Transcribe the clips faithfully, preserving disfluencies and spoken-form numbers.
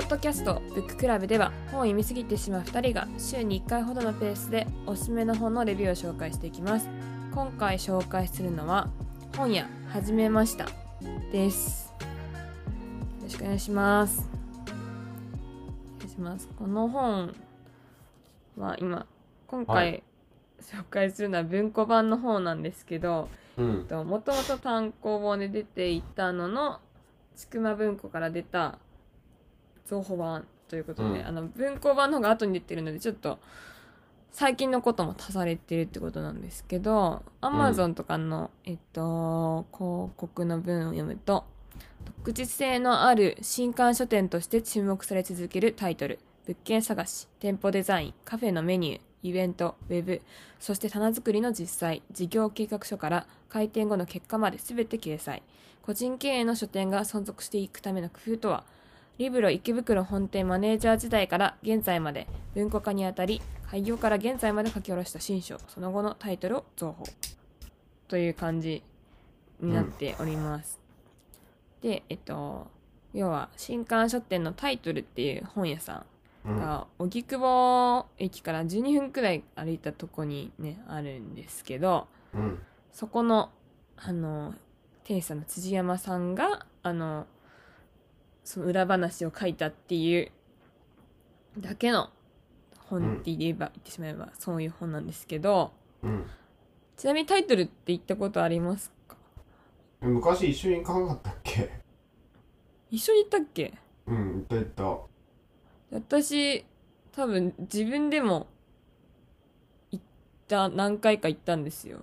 ポッドキャストブッククラブでは本を読みすぎてしまうふたりが週にいっかいほどのペースでおすすめの本のレビューを紹介していきます。今回紹介するのは本屋始めましたです。よろしくお願いします。お願いします。この本は今今回、はい、紹介するのは文庫版の方なんですけど、もともと単行本で出ていたののちくま文庫から出た増補版ということで、うん、あの文庫版の方が後に出てるのでちょっと最近のことも足されてるってことなんですけど、 Amazon とかの、うん、えっと、広告の文を読むと、独自性のある新刊書店として注目され続けるタイトル、物件探し、店舗デザイン、カフェのメニュー、イベント、ウェブ、そして棚作りの実際、事業計画書から開店後の結果まで全て掲載。個人経営の書店が存続していくための工夫とは。リブロ池袋本店マネージャー時代から現在まで、文庫化にあたり開業から現在まで書き下ろした新書、その後のタイトルを増補という感じになっております、うん、で、えっと要は新刊書店のタイトルっていう本屋さん、荻窪駅からじゅうにふんくらい歩いたとこにねあるんですけど、うん、そこのあの店主さんの辻山さんがあのその裏話を書いたっていうだけの本って言えば、うん、言ってしまえばそういう本なんですけど、うん、ちなみにタイトルって言ったことありますか？昔一緒に行かなかったっけ？一緒に行ったっけ？うん、行った行った。私多分自分でも行った何回か行ったんですよ、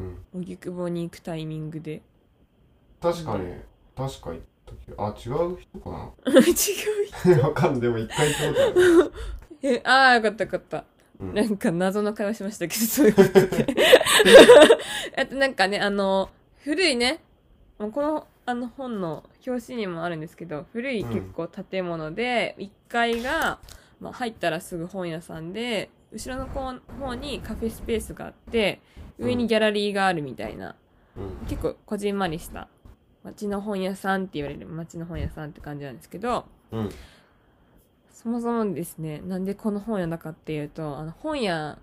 うん、荻窪に行くタイミングで。確かに、うん、確か行ったけど、あ、違う人かな違う人わかんない、でも一回行ったことあるああ、よかったよかった、うん、なんか謎の会話しましたけど、そういうことであとなんかね、あの古いね、もうこのあの本の表紙にもあるんですけど、古い結構建物で、うん、いっかいが、まあ、入ったらすぐ本屋さんで、後ろの方にカフェスペースがあって、上にギャラリーがあるみたいな、うん、結構こじんまりした街の本屋さんって言われる街の本屋さんって感じなんですけど、うん、そもそもですね、なんでこの本屋だかっていうと、あの本屋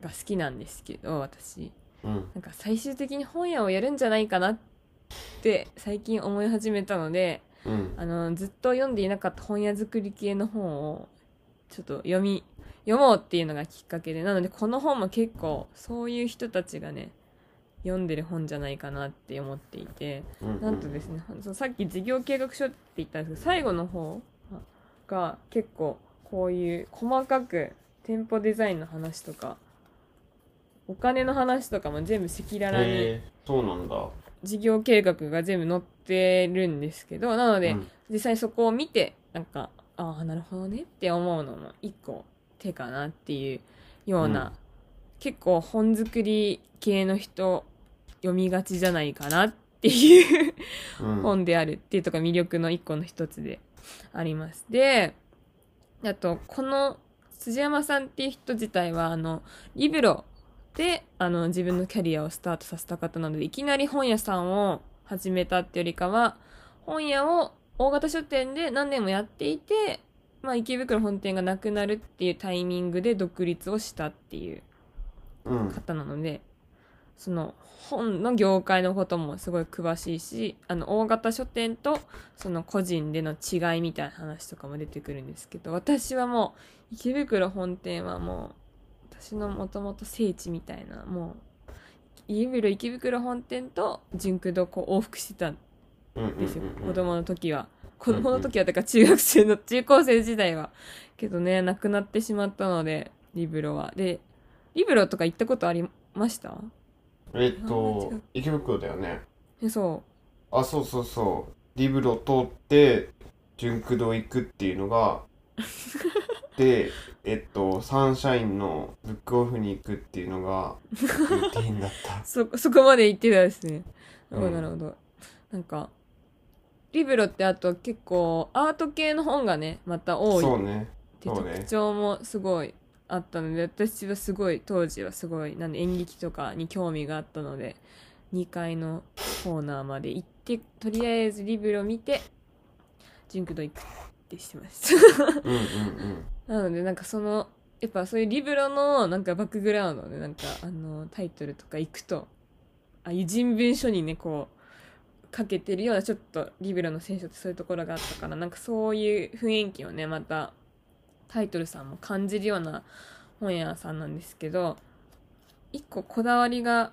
が好きなんですけど私、うん、なんか最終的に本屋をやるんじゃないかなってって最近思い始めたので、うん、あのずっと読んでいなかった本屋作り系の本をちょっと読み読もうっていうのがきっかけで、なのでこの本も結構そういう人たちがね読んでる本じゃないかなって思っていて、うんうん、なんとですね、さっき事業計画書って言ったんですけど、最後の方が結構こういう細かく店舗デザインの話とかお金の話とかも全部赤裸々に、えー、そうなんだ、事業計画が全部載ってるんですけど、なので、うん、実際そこを見てなんか、ああなるほどねって思うのも一個手かなっていうような、うん、結構本作り系の人読みがちじゃないかなっていう本であるっていうとか魅力の一個の一つであります。で、あとこの辻山さんっていう人自体はあのリブロであの自分のキャリアをスタートさせた方なので、いきなり本屋さんを始めたってよりかは本屋を大型書店で何年もやっていて、まあ、池袋本店がなくなるっていうタイミングで独立をしたっていう方なので、うん、その本の業界のこともすごい詳しいし、あの大型書店とその個人での違いみたいな話とかも出てくるんですけど、私はもう池袋本店はもう私のもともと聖地みたいな、もう家風呂池袋本店と純駆動こう往復してたんですよ、うんうんうん、子供の時は子供の時はだから中学生の中高生時代はけどね、なくなってしまったのでリブロは。でリブロとか行ったことありました？えっと池袋だよね。え、そう、あ、そうそうそう、リブロ通って純駆動行くっていうのがで、えっと、サンシャインのブックオフに行くっていうのがルーティーンだったそ, そこまで行ってたですね。なるほど、なるほど。なんかリブロってあと結構アート系の本がねまた多いって特徴もすごいあったので、私はすごい当時はすごいなんで演劇とかに興味があったのでにかいのコーナーまで行ってとりあえずリブロ見てジュンクド行くっってしてましたうんうん、うん、なのでなんかそのやっぱそういうリブロのなんかバックグラウンドでなんかあのタイトルとか行くとあ人文書にねこうかけてるようなちょっとリブロの選手ってそういうところがあったからなんかそういう雰囲気をねまたタイトルさんも感じるような本屋さんなんですけど一個こだわりが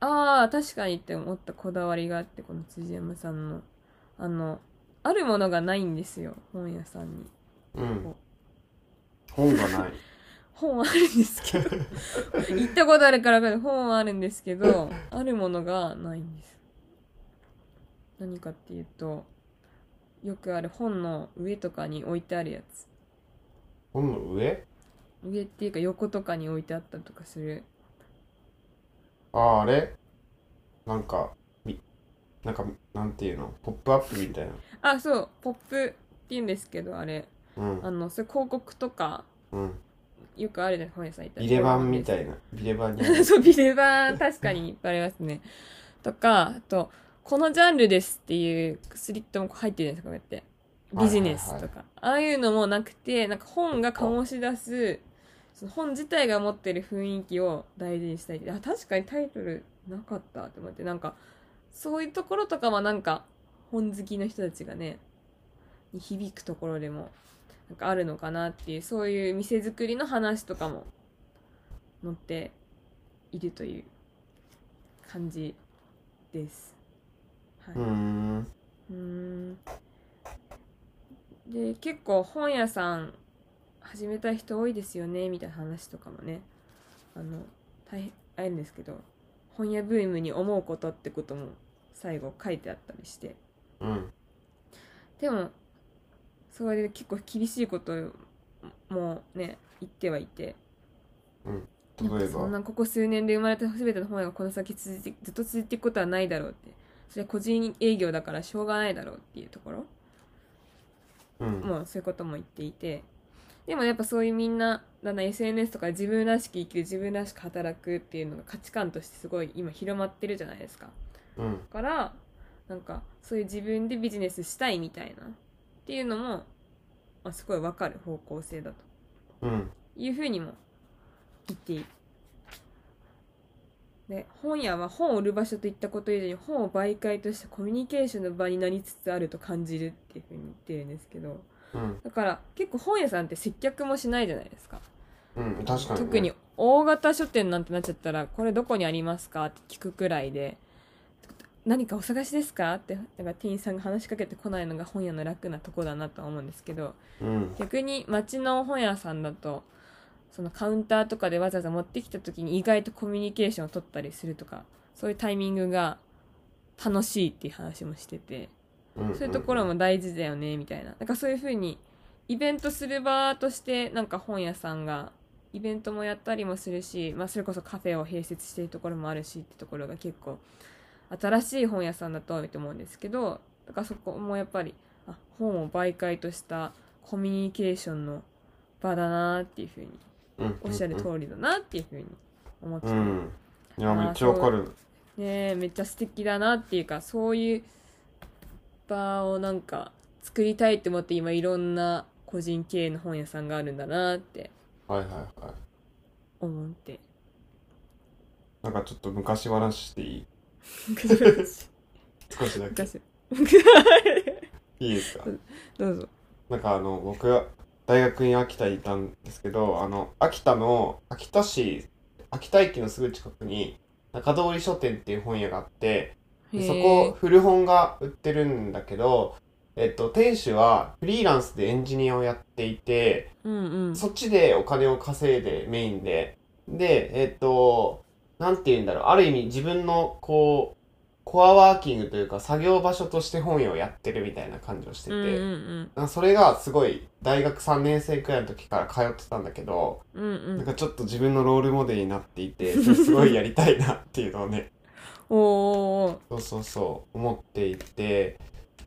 ああ確かにって思ったこだわりがあってこの辻山さんのあのあるものがないんですよ本屋さんに、うん、本がない本はあるんですけど行ったことあるから分かる本はあるんですけどあるものがないんです。何かっていうとよくある本の上とかに置いてあるやつ本の上上っていうか横とかに置いてあったりとかするあーあれなんかなんかなんていうのポップアップみたいなあそうポップって言うんですけどあれ、うん、あのそれ広告とか、うん、よくあるじゃん本屋さん行ったらビレバンみたいなビレバンにそうビレバン確かにいっぱいありますねとかあとこのジャンルですっていうスリットも入ってるじゃないですかこうやってビジネスとか、はいはいはい、ああいうのもなくてなんか本が醸し出す本自体が持ってる雰囲気を大事にしたいってあ確かにタイトルなかったって思ってなんかそういうところとかはなんか本好きの人たちがねに響くところでもなんかあるのかなっていうそういう店作りの話とかも載っているという感じです、はい、うーんうーんで結構本屋さん始めた人多いですよねみたいな話とかもねあの大変あるんですけど本屋ブームに思うことってことも最後書いてあったりして、うん、でもそれで結構厳しいこともね言ってはいて、うん、例えばそんなここ数年で生まれた全ての本屋がこの先続いてずっと続いていくことはないだろうってそれは個人営業だからしょうがないだろうっていうところ、うん、もうそういうことも言っていてでもやっぱそういうみんなだんだん エスエヌエス とか自分らしく生きる自分らしく働くっていうのが価値観としてすごい今広まってるじゃないですか、うん、だからなんかそういう自分でビジネスしたいみたいなっていうのも、まあ、すごい分かる方向性だと、うん、いうふうにも言っているで本屋は本を売る場所といったこと以上に本を媒介としたコミュニケーションの場になりつつあると感じるっていうふうに言ってるんですけどうん、だから結構本屋さんって接客もしないじゃないですか、うん、確かにね、特に大型書店なんてなっちゃったらこれどこにありますかって聞くくらいで何かお探しですかってなんか店員さんが話しかけてこないのが本屋の楽なとこだなとは思うんですけど、うん、逆に街の本屋さんだとそのカウンターとかでわざわざ持ってきた時に意外とコミュニケーションを取ったりするとかそういうタイミングが楽しいっていう話もしててそういうところも大事だよねみたいな。なんかそういう風にイベントする場としてなんか本屋さんがイベントもやったりもするし、まあ、それこそカフェを併設しているところもあるしってところが結構新しい本屋さんだと思うんですけど、だからそこもやっぱりあ本を媒介としたコミュニケーションの場だなっていう風に、うんうんうん、おっしゃる通りだなっていう風に思ってた、うん、いやめっちゃわかるねえめっちゃ素敵だなっていうかそういう場をなんか作りたいって思って今いろんな個人経営の本屋さんがあるんだなってはいはいはい思ってなんかちょっと昔話していい昔話少しだけいいですかどうぞ。なんかあの僕は大学院秋田にいたんですけどあの秋田の秋田市秋田駅のすぐ近くに中通書店っていう本屋があってそこ古本が売ってるんだけど、えっと、店主はフリーランスでエンジニアをやっていて、うんうん、そっちでお金を稼いでメインでで、えっと、なんていうんだろうある意味自分のこうコアワーキングというか作業場所として本屋をやってるみたいな感じをしてて、うんうんうん、それがすごい大学さんねん生くらいの時から通ってたんだけど、うんうん、なんかちょっと自分のロールモデルになっていてそれすごいやりたいなっていうのをねおーそうそうそう思っていて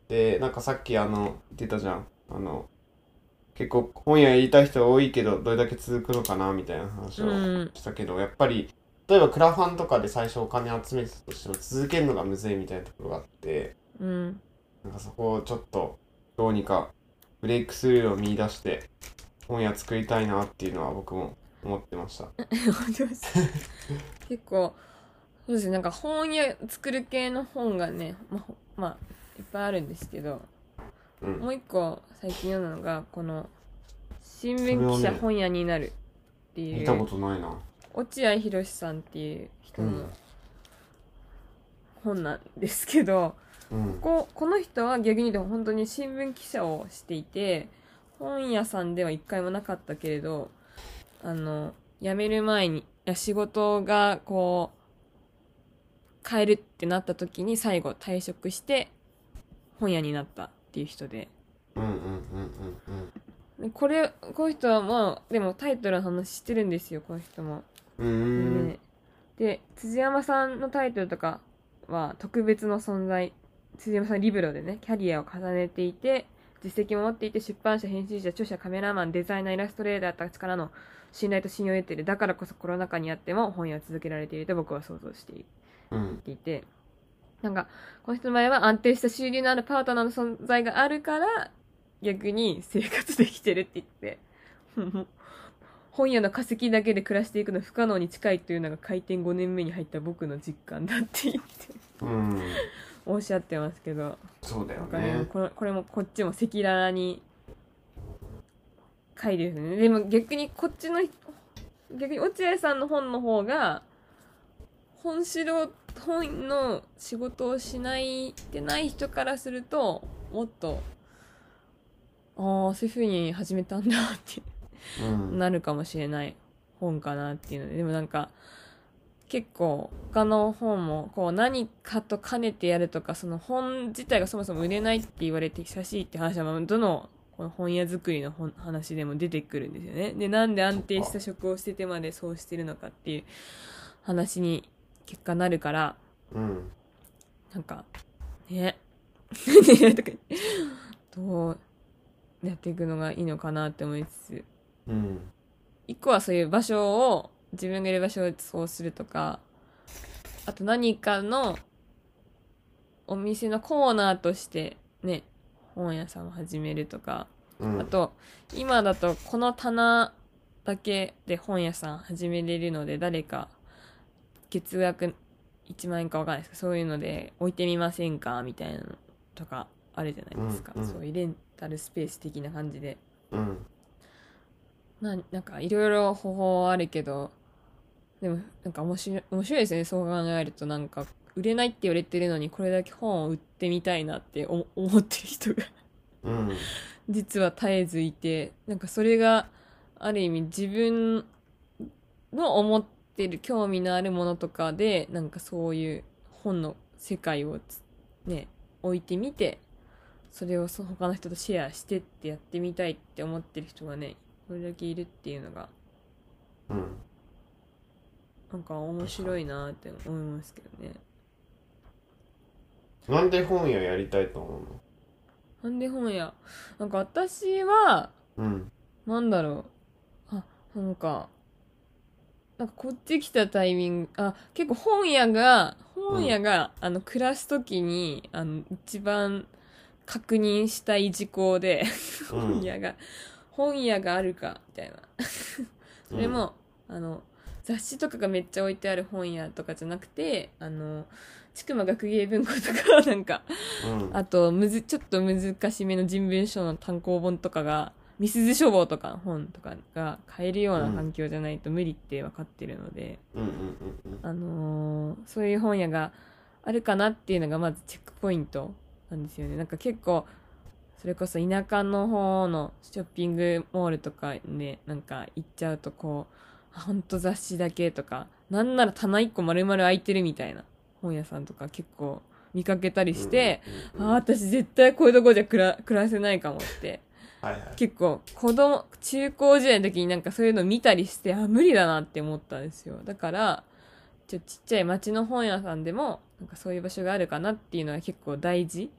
でなんかさっきあの言ってたじゃんあの結構本屋やりたい人多いけどどれだけ続くのかなみたいな話をしたけど、うん、やっぱり例えばクラファンとかで最初お金集めてたとしても続けるのがむずいみたいなところがあって、うん、なんかそこをちょっとどうにかブレイクスルーを見出して本屋作りたいなっていうのは僕も思ってました。結構そうですね、なんか本屋作る系の本がね、ま、まあいっぱいあるんですけど、うん、もう一個最近読んだのがこの新聞記者本屋になるっていう、ね、見たことないな、落合博さんっていう人の本なんですけど、うん、こ, この人は逆にでも本当に新聞記者をしていて、本屋さんでは一回もなかったけれど、あの辞める前に、いや仕事がこう変えるってなった時に最後退職して本屋になったっていう人で、うんうんうんうんうん、これこの人はまあでもタイトルの話してるんですよ、この人も。うーん、ね、で辻山さんのタイトルとかは特別の存在、辻山さんリブロでねキャリアを重ねていて実績も持っていて、出版社、編集者、著者、カメラマン、デザイナー、イラストレーターたちからの信頼と信用を得ている、だからこそコロナ禍にあっても本屋を続けられていると僕は想像している、言っていて、なんかこの人の前は安定した収入のあるパートナーの存在があるから逆に生活できてるって言って本屋の化石だけで暮らしていくの不可能に近いというのが開店ごねんめに入った僕の実感だって言ってうんおっしゃってますけど、そうだよね、これ、これもこっちも赤裸々に書いてるね。でも逆にこっちの逆に落合さんの本の方が本しろ本の仕事をしないってない人からするともっと、ああそういう風に始めたんだって、うん、なるかもしれない本かなっていうので、でもなんか結構他の本もこう何かと兼ねてやるとか、その本自体がそもそも売れないって言われて久しいって話はどのこの本屋作りの話でも出てくるんですよね。でなんで安定した職をしててまでそうしてるのかっていう話に結果なるから、うん、なんかねどうやっていくのがいいのかなって思いつつ、うん、一個はそういう場所を自分がいる場所をそうするとか、あと何かのお店のコーナーとしてね本屋さんを始めるとか、うん、あと今だとこの棚だけで本屋さん始めれるので、誰か月額いちまん円かわかんないですけど、そういうので置いてみませんかみたいなのとかあるじゃないですか、うんうん、そういうレンタルスペース的な感じで、うん、な, なんかいろいろ方法あるけど、でもなんか面白 い, 面白いですね、そう考えると。なんか売れないって言われてるのにこれだけ本を売ってみたいなって思ってる人が、うん、実は絶えずいて、なんかそれがある意味自分の思っててる興味のあるものとかで、なんかそういう本の世界をね置いてみて、それをその他の人とシェアしてってやってみたいって思ってる人がねこれだけいるっていうのが、うん、なんか面白いなって思いますけどね。なんで本屋やりたいと思うの？なんで本屋？なんか私は、うん、なんだろう、あ、なんかなんかこっち来たタイミング、あ、結構本屋が本屋が、うん、あの暮らす時にあの一番確認したい事項で、うん、本屋が本屋があるかみたいなそれも、うん、あの雑誌とかがめっちゃ置いてある本屋とかじゃなくて、あの筑摩学芸文庫とかなんか、うん、あとむずちょっと難しめの人文書の単行本とかが、みすゞ書房とかの本とかが買えるような環境じゃないと無理って分かってるので、うんうんうんうん、あのー、そういう本屋があるかなっていうのがまずチェックポイントなんですよね。なんか結構それこそ田舎の方のショッピングモールとかね、なんか行っちゃうとこうほんと雑誌だけとか、なんなら棚いっこ丸々空いてるみたいな本屋さんとか結構見かけたりして、うんうんうん、あ、私絶対こういうとこじゃ 暮ら、暮らせないかもってはいはい、結構子供中高時代の時になんかそういうの見たりして、あ、無理だなって思ったんですよ。だからちょっとちっちゃい町の本屋さんでもなんかそういう場所があるかなっていうのは結構大事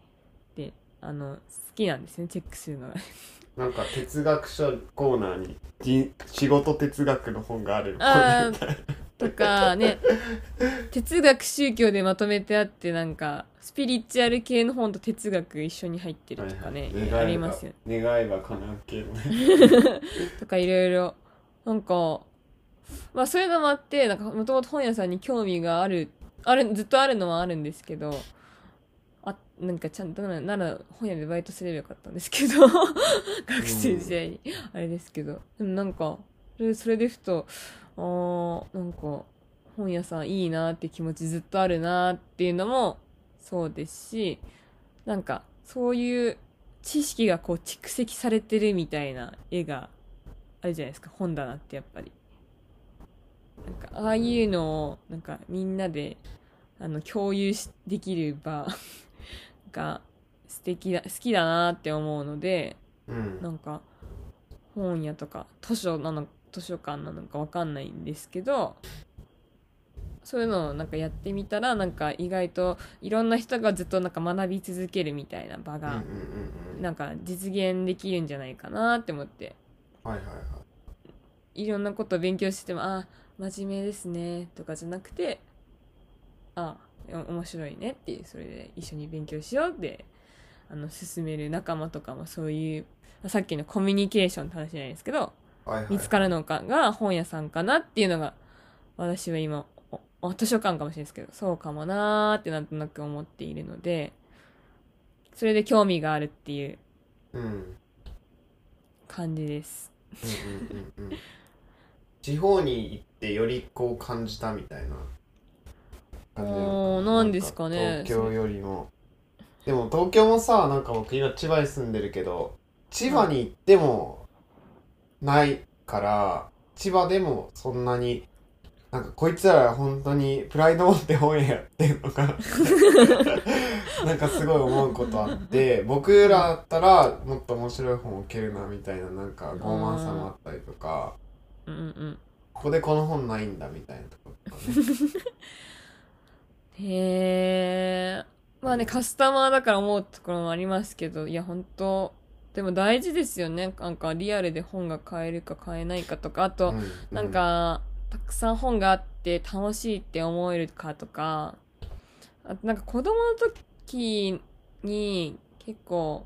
で、あの好きなんですね、チェックするのがなんか哲学書コーナーに仕事哲学の本があるみたいなとかね、哲学宗教でまとめてあって、なんかスピリチュアル系の本と哲学一緒に入ってるとかね、はいはい、ありますよね。願えば叶う系のねとかいろいろ、なんかまあそういうのもあって、なんかもともと本屋さんに興味があるあるずっとあるのはあるんですけど、あなんかちゃんとなら本屋でバイトすればよかったんですけど学生時代に、うん、あれですけど、でもなんかそれでふと、あなんか本屋さんいいなって気持ちずっとあるなっていうのもそうですし、なんかそういう知識がこう蓄積されてるみたいな絵があるじゃないですか、本棚って。やっぱりなんかああいうのをなんかみんなであの共有しできる場が素敵だ好きだなって思うので、うん、なんか本屋とか図書なの図書館なのかわかんないんですけど、そういうのをなんかやってみたら、なんか意外といろんな人がずっとなんか学び続けるみたいな場がなんか実現できるんじゃないかなって思って、はいはいはい、いろんなことを勉強しても、あ真面目ですねとかじゃなくて、あ面白いねっていう、それで一緒に勉強しようってあの進める仲間とかも、そういうさっきのコミュニケーションって話じゃないですけど、はいはい、見つかるのかが本屋さんかなっていうのが、私は今図書館かもしれないですけど、そうかもなーってなんとなく思っているので、それで興味があるっていう感じです、うんうんうんうん、地方に行ってよりこう感じたみたいな感じなのかな。なんですかね、東京よりも。でも東京もさ、なんか僕今千葉に住んでるけど、千葉に行ってもないから、千葉でもそんなに、なんかこいつら本当にプライド持って本屋やってんのかなんかすごい思うことあって、僕らだったらもっと面白い本置けるなみたいな、なんか傲慢さもあったりとか、うんうん、ここでこの本ないんだみたいなところとかねへー。まあね、カスタマーだから思うところもありますけど、いや本当でも大事ですよね。なんかリアルで本が買えるか買えないかとか、あと、うんうん、なんかたくさん本があって楽しいって思えるかとか、あとなんか子供の時に結構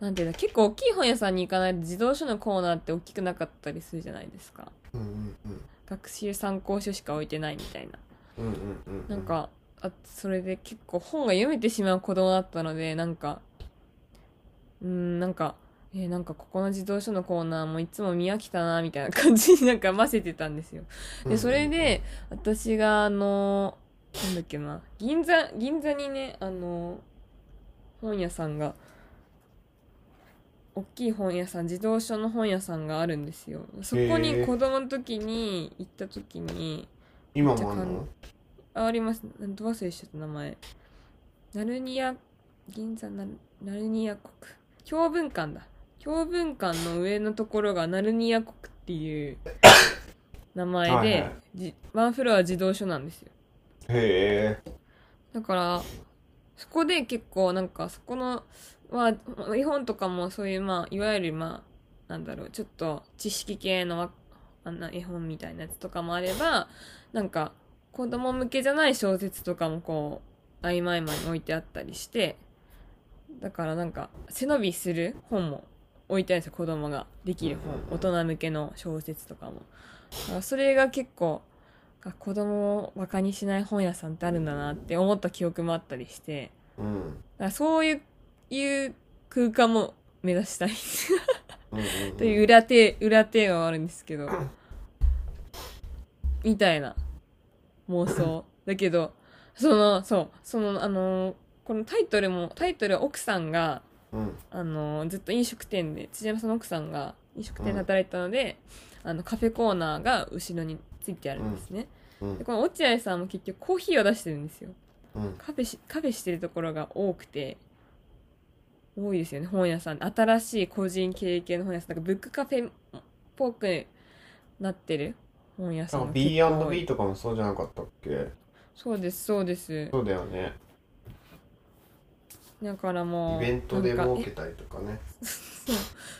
なんていうんだ、結構大きい本屋さんに行かないと児童書のコーナーって大きくなかったりするじゃないですか、うんうんうん、学習参考書しか置いてないみたいな、うんうんうんうん、なんかあそれで結構本が読めてしまう子供だったので、なんかうーんなんか、えー、なんかここの児童書のコーナーもいつも見飽きたなみたいな感じになんか混ぜてたんですよ。でそれで私があのなんだっけな、銀座銀座にね、あの本屋さんが大きい本屋さん、児童書の本屋さんがあるんですよ。そこに子供の時に行った時に、えー、今もあるの？あ, あります。どう忘れしちゃった名前。ナルニア、銀座ナ ル, ナルニア国。教文館だ。教文館の上のところがナルニア国っていう名前で、はいはい、ワンフロア児童書なんですよ。へえ。だから、そこで結構なんか、そこの、は、絵本とかもそういう、まあ、いわゆる、まあ、なんだろう、ちょっと知識系のあんな絵本みたいなやつとかもあれば、なんか、子供向けじゃない小説とかもこう曖昧まに置いてあったりして、だからなんか背伸びする本も置いてあるんですよ、子供ができる本、大人向けの小説とかも。だからそれが結構子供をバカにしない本屋さんってあるんだなって思った記憶もあったりして、うん、だからそういう、いう空間も目指したいという裏手、裏手はあるんですけどみたいな妄想だけど、そのそうそのあのー、このタイトルもタイトルは奥さんが、うん、あのー、ずっと飲食店で辻山さんの奥さんが飲食店で働いてたので、うん、あのカフェコーナーが後ろについてあるんですね、うん、でこの落合さんも結局コーヒーを出してるんですよ、うん、カフェしカフェしてるところが多くて多いですよね、本屋さん。新しい個人経営系の本屋さん、なんかブックカフェっぽくなってる本屋さん。 ビーアンドビー とかもそうじゃなかったっけ？そうですそうです、そうだよね。だからもうイベントで儲けたりとかね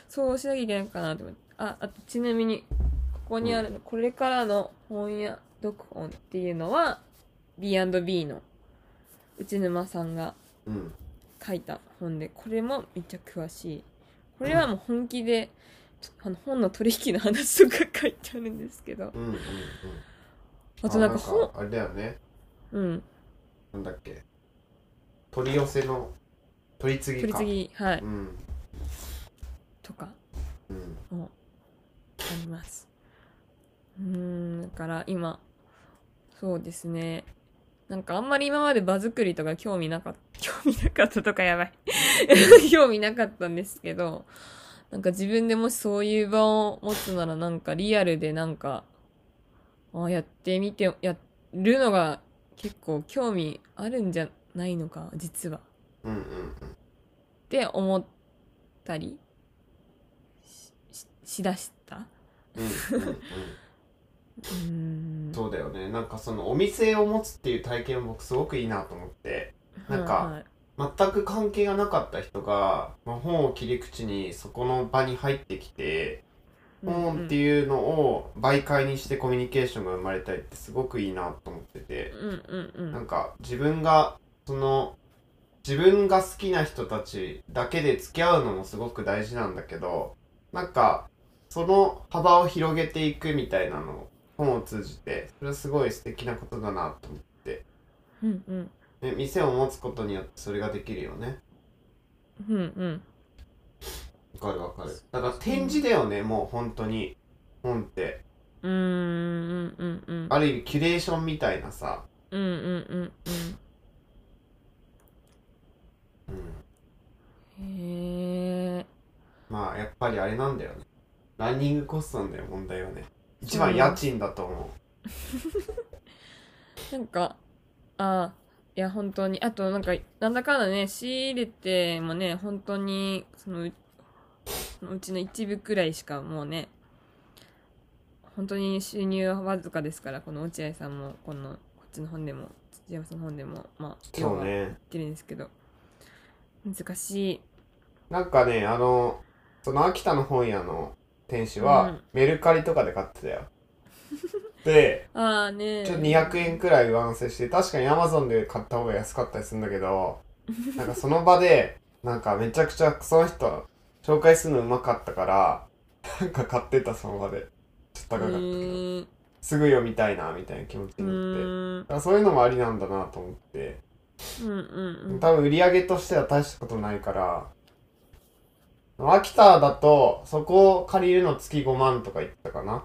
そうそうしなきゃいけないかなと思って。ああとちなみにここにある、うん、これからの本屋読本っていうのは ビーアンドビー の内沼さんが書いた本で、これもめっちゃ詳しい。これはもう本気で、うん、あの本の取引の話とか書いてあるんですけど、うんうんうん、あとなんか本 あ, なんかあれだよね、うん、なんだっけ、取り寄せの取り次ぎか取り次ぎ、はい、うん、とかもあります。うーん、だから今そうですね、なんかあんまり今まで場作りとか興味なかった興味なかったとかやばい興味なかったんですけど、なんか自分でもしそういう場を持つなら、なんかリアルでなんかあやってみてやるのが結構興味あるんじゃないのか実は、うんうんうん、って思ったり し, しだしたうんうん、うんうん、そうだよね。なんかそのお店を持つっていう体験は僕すごくいいなと思って、なんか全く関係がなかった人が、まあ、本を切り口にそこの場に入ってきて、本っていうのを媒介にしてコミュニケーションが生まれたりってすごくいいなと思ってて、うんうんうん、なんか自分がその自分が好きな人たちだけで付き合うのもすごく大事なんだけど、なんかその幅を広げていくみたいなのを本を通じて、それはすごい素敵なことだなと思って、うんうん、で店を持つことによってそれができるよね。うんうん。わかるわかる。だから展示だよね、うん、もう本当に本って、うーんうんうん、ある意味キュレーションみたいなさ、うんうんうんうん。うん、へえ。まあやっぱりあれなんだよね。ランニングコストなんだよ問題はね。一番家賃だと思う。なんか、あ、いや本当に、あとなんかなんだかんだね、仕入れてもね、本当にその う, そのうちの一部くらいしかもうね、本当に収入はわずかですから、この落合さんもこのこっちの本でも土山さんの本でもまあそうね言ってるんですけど、難しい。なんかね、あのその秋田の本屋の店主はメルカリとかで買ってたよ、うん、であねちょっとにひゃくえんくらい上乗せして、確かに Amazon で買った方が安かったりするんだけどなんかその場でなんかめちゃくちゃその人紹介するのうまかったからなんか買ってた、その場でちょっと高かったけど、えー、すぐ読みたいなみたいな気持ちになって、だからそういうのもありなんだなと思って、うんうんうん、多分売り上げとしては大したことないから、秋田だとそこを借りるの月ごまんとか言ったかな、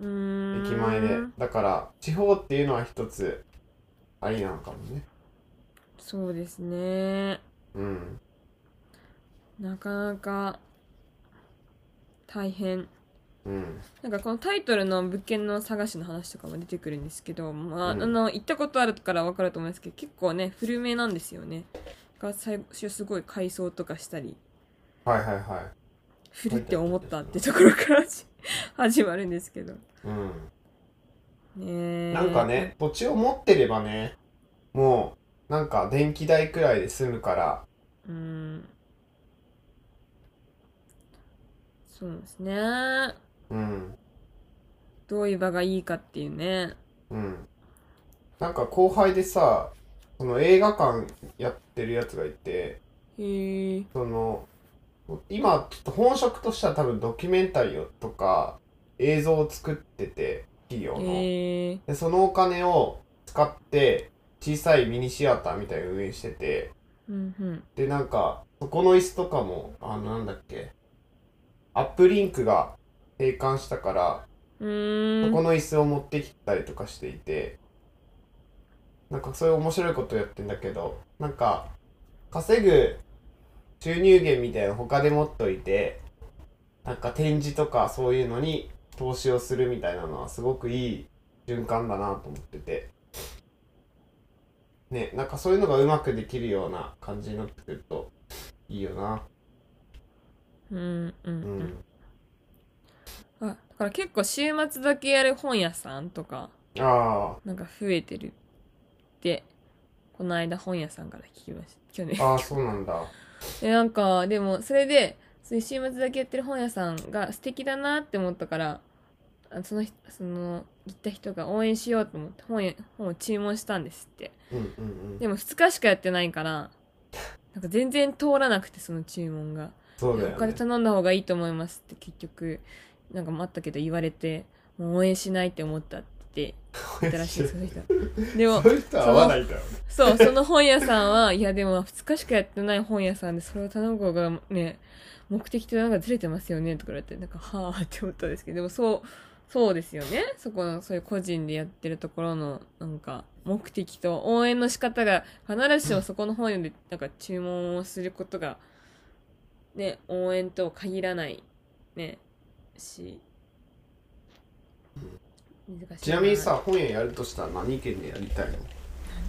うーん、駅前で。だから地方っていうのは一つありなのかもね。そうですね、うん。なかなか大変、うん、なんかこのタイトルの物件の探しの話とかも出てくるんですけど、まあ、うん、あの行ったことあるから分かると思うんですけど、結構ね古めなんですよね。が最初すごい改装とかしたり、はいはいはい、古って思ったってところから始まるんですけど、うん、ね、なんかね土地を持ってればね、もうなんか電気代くらいで済むから、うん、そうですね、うん、どういう場がいいかっていうね、うん、なんか後輩でさ、その映画館やってるやつがいて、へー、その今ちょっと本職としては多分ドキュメンタリーとか映像を作ってて、企業の、えー、でそのお金を使って小さいミニシアターみたいに運営してて、うんうん、でなんかそこの椅子とかもあのなんだっけアップリンクが閉館したから、うーん、そこの椅子を持ってきたりとかしていて、なんかそういう面白いことをやってんだけど、なんか稼ぐ収入源みたいなの他で持っといて、なんか展示とかそういうのに投資をするみたいなのはすごくいい循環だなと思っててね、なんかそういうのがうまくできるような感じになってくるといいよな。うんうんうん、うん、あ、だから結構週末だけやる本屋さんとか、ああ、なんか増えてるってこの間本屋さんから聞きました、去年。ああ、そうなんだ。でなんかでもそれでそういう週末だけやってる本屋さんが素敵だなって思ったから、そのその行った人が応援しようと思って本、本を注文したんですって、うんうんうん、でもふつかしかやってないからなんか全然通らなくて、その注文がそうだよね、他で頼んだ方がいいと思いますって結局なんか待ったけど言われて、もう応援しないって思ったって言ったらしい、その人でもそういう人は合わないだろうね。そう、その本屋さんはいやでもふつかしかやってない本屋さんでそれを頼む方がね目的となんかずれてますよねとか言ってなんかはぁって思ったんですけど、でもそうそうですよね。そこのそういう個人でやってるところのなんか目的と応援の仕方が必ずしもそこの本屋でなんか注文をすることがね応援と限らないねし、難しいな。ちなみにさ、本屋やるとしたら何県でやりたいの？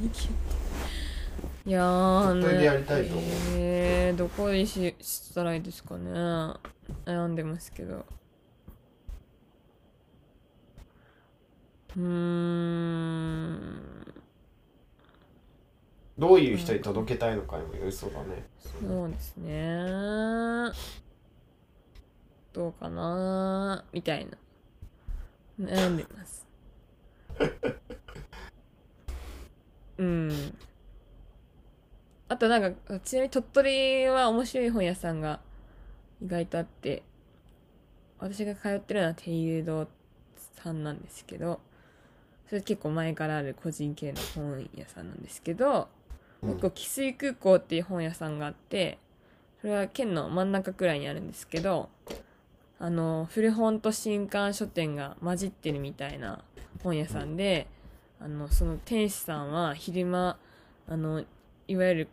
何県？いやーね、絶対でやりたいと思う。えー、どこでししたらいいですかね。悩んでますけど。うーん、どういう人に届けたいのかにもよりそうだね。そうですね、どうかなみたいな悩んでますうん、あとなんかちなみに鳥取は面白い本屋さんが意外とあって、私が通ってるのは手入堂さんなんですけど、それ結構前からある個人系の本屋さんなんですけど、もう一個紀水空港っていう本屋さんがあって、それは県の真ん中くらいにあるんですけど、あの古本と新刊書店が混じってるみたいな本屋さんで、あのその店主さんは昼間あのいわゆる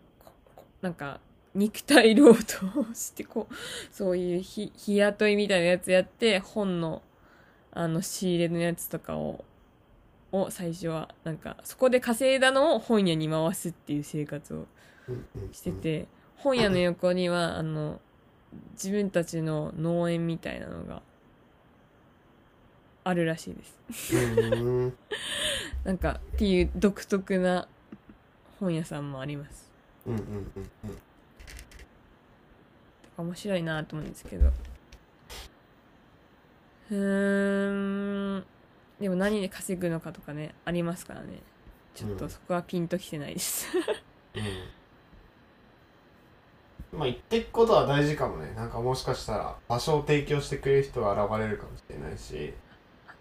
なんか肉体労働をしてこうそういう日雇いみたいなやつやって、本のあの仕入れのやつとかをを最初はなんかそこで稼いだのを本屋に回すっていう生活をしてて、本屋の横にはあの自分たちの農園みたいなのがあるらしいですなんかっていう独特な本屋さんもあります。うんうんうんうん、面白いなと思うんですけど、うーん、でも何で稼ぐのかとかねありますからね、ちょっとそこはピンときてないです、うん、まあ言っていくことは大事かもね。なんかもしかしたら場所を提供してくれる人が現れるかもしれないし、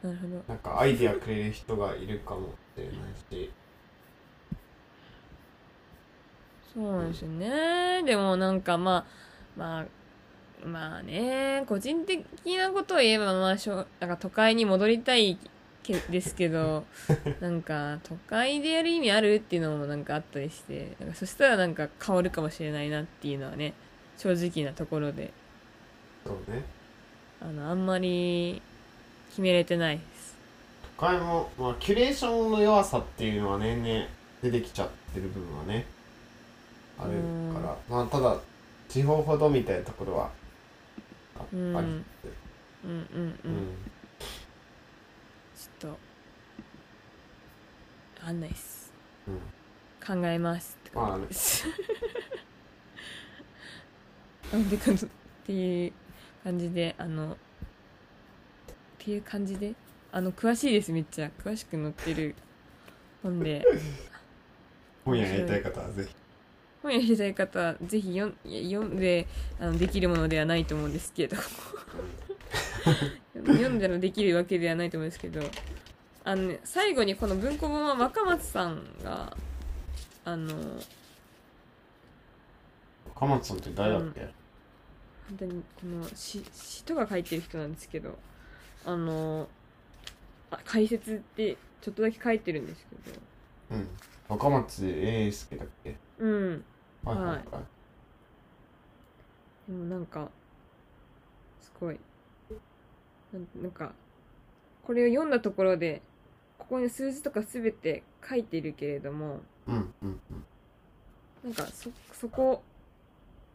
なるほど、なんかアイディアくれる人がいるかもしれないしそうなんですよね、うん、でもなんかまあまあまあね、個人的なことを言えば、まあ、しょなんか都会に戻りたいけですけどなんか都会でやる意味あるっていうのもなんかあったりして、なんかそしたらなんか変わるかもしれないなっていうのはね、正直なところで、そうね、あのあんまり決めれてないです。都会も、まあ、キュレーションの弱さっていうのは年々出てきちゃってる部分はねあるから、まあ、ただ地方ほどみたいなところはうん、うんうんうん、うん、ちょっとあんないっす、うん、考えますって感じですなんでかっていう感じで、あのっていう感じであの詳しいです、めっちゃ詳しく載ってる本で本屋やりたい方はぜひ本屋やりたい方はぜひ読んで、あのできるものではないと思うんですけど読んだらできるわけではないと思うんですけど、あの、ね、最後にこの文庫本は若松さんがあの若松さんって誰だっけ、本当にこの詩とか書いてる人なんですけど、あのあ解説ってちょっとだけ書いてるんですけど、うん、若松英介だっけ、うんはいはい、はいはい、でもなんかすごいな、なんかこれを読んだところでここに数字とかすべて書いてるけれども、うんうんうん、なんか そ, そこ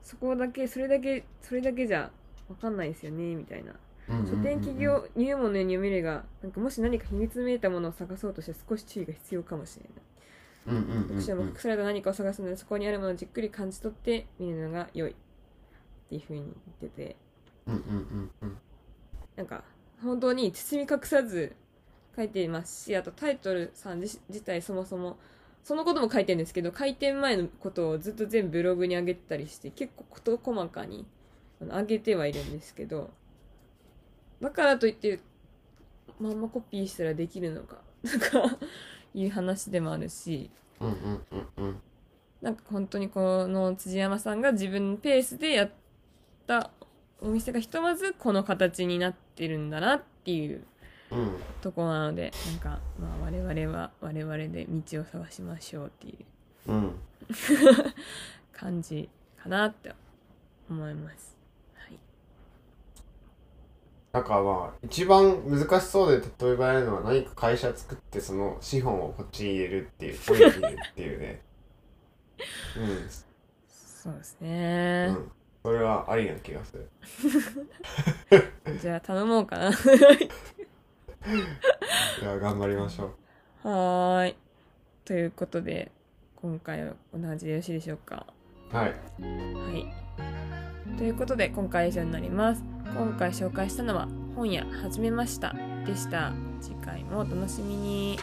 そこだけそれだけそれだけじゃ分かんないですよねみたいな、うんうんうんうん、書店企業入門のように読めるが、なんかもし何か秘密めいたものを探そうとして少し注意が必要かもしれない。うんうんうんうん、読者も隠された何かを探すので、そこにあるものをじっくり感じ取って見るのが良いっていう風に言ってて、うんうんうんうん、なんか本当に包み隠さず書いていますし、あとタイトルさん自体そもそもそのことも書いてるんですけど、開店前のことをずっと全部ブログに上げてたりして、結構事細かに上げてはいるんですけど、だからといってまんまコピーしたらできるのかとかいう話でもあるし、うんうんうんうん、なんか本当にこの辻山さんが自分のペースでやったお店がひとまずこの形になってるんだなっていうとこなので、うん、なんか、まあ、我々は我々で道を探しましょうっていう、うん、感じかなって思います、はい、なんかまあ一番難しそうで例えばやるのは、何か会社作ってその資本をこっちに入れるっていうこういうっていうねうん、そうですね、うん、それはありな気がするじゃあ頼もうかなじゃあ頑張りましょう。はーい、ということで今回はこんな感じでよろしいでしょうか。はい、はい、ということで今回は以上になります。今回紹介したのは本屋はじめましたでした。次回もお楽しみに。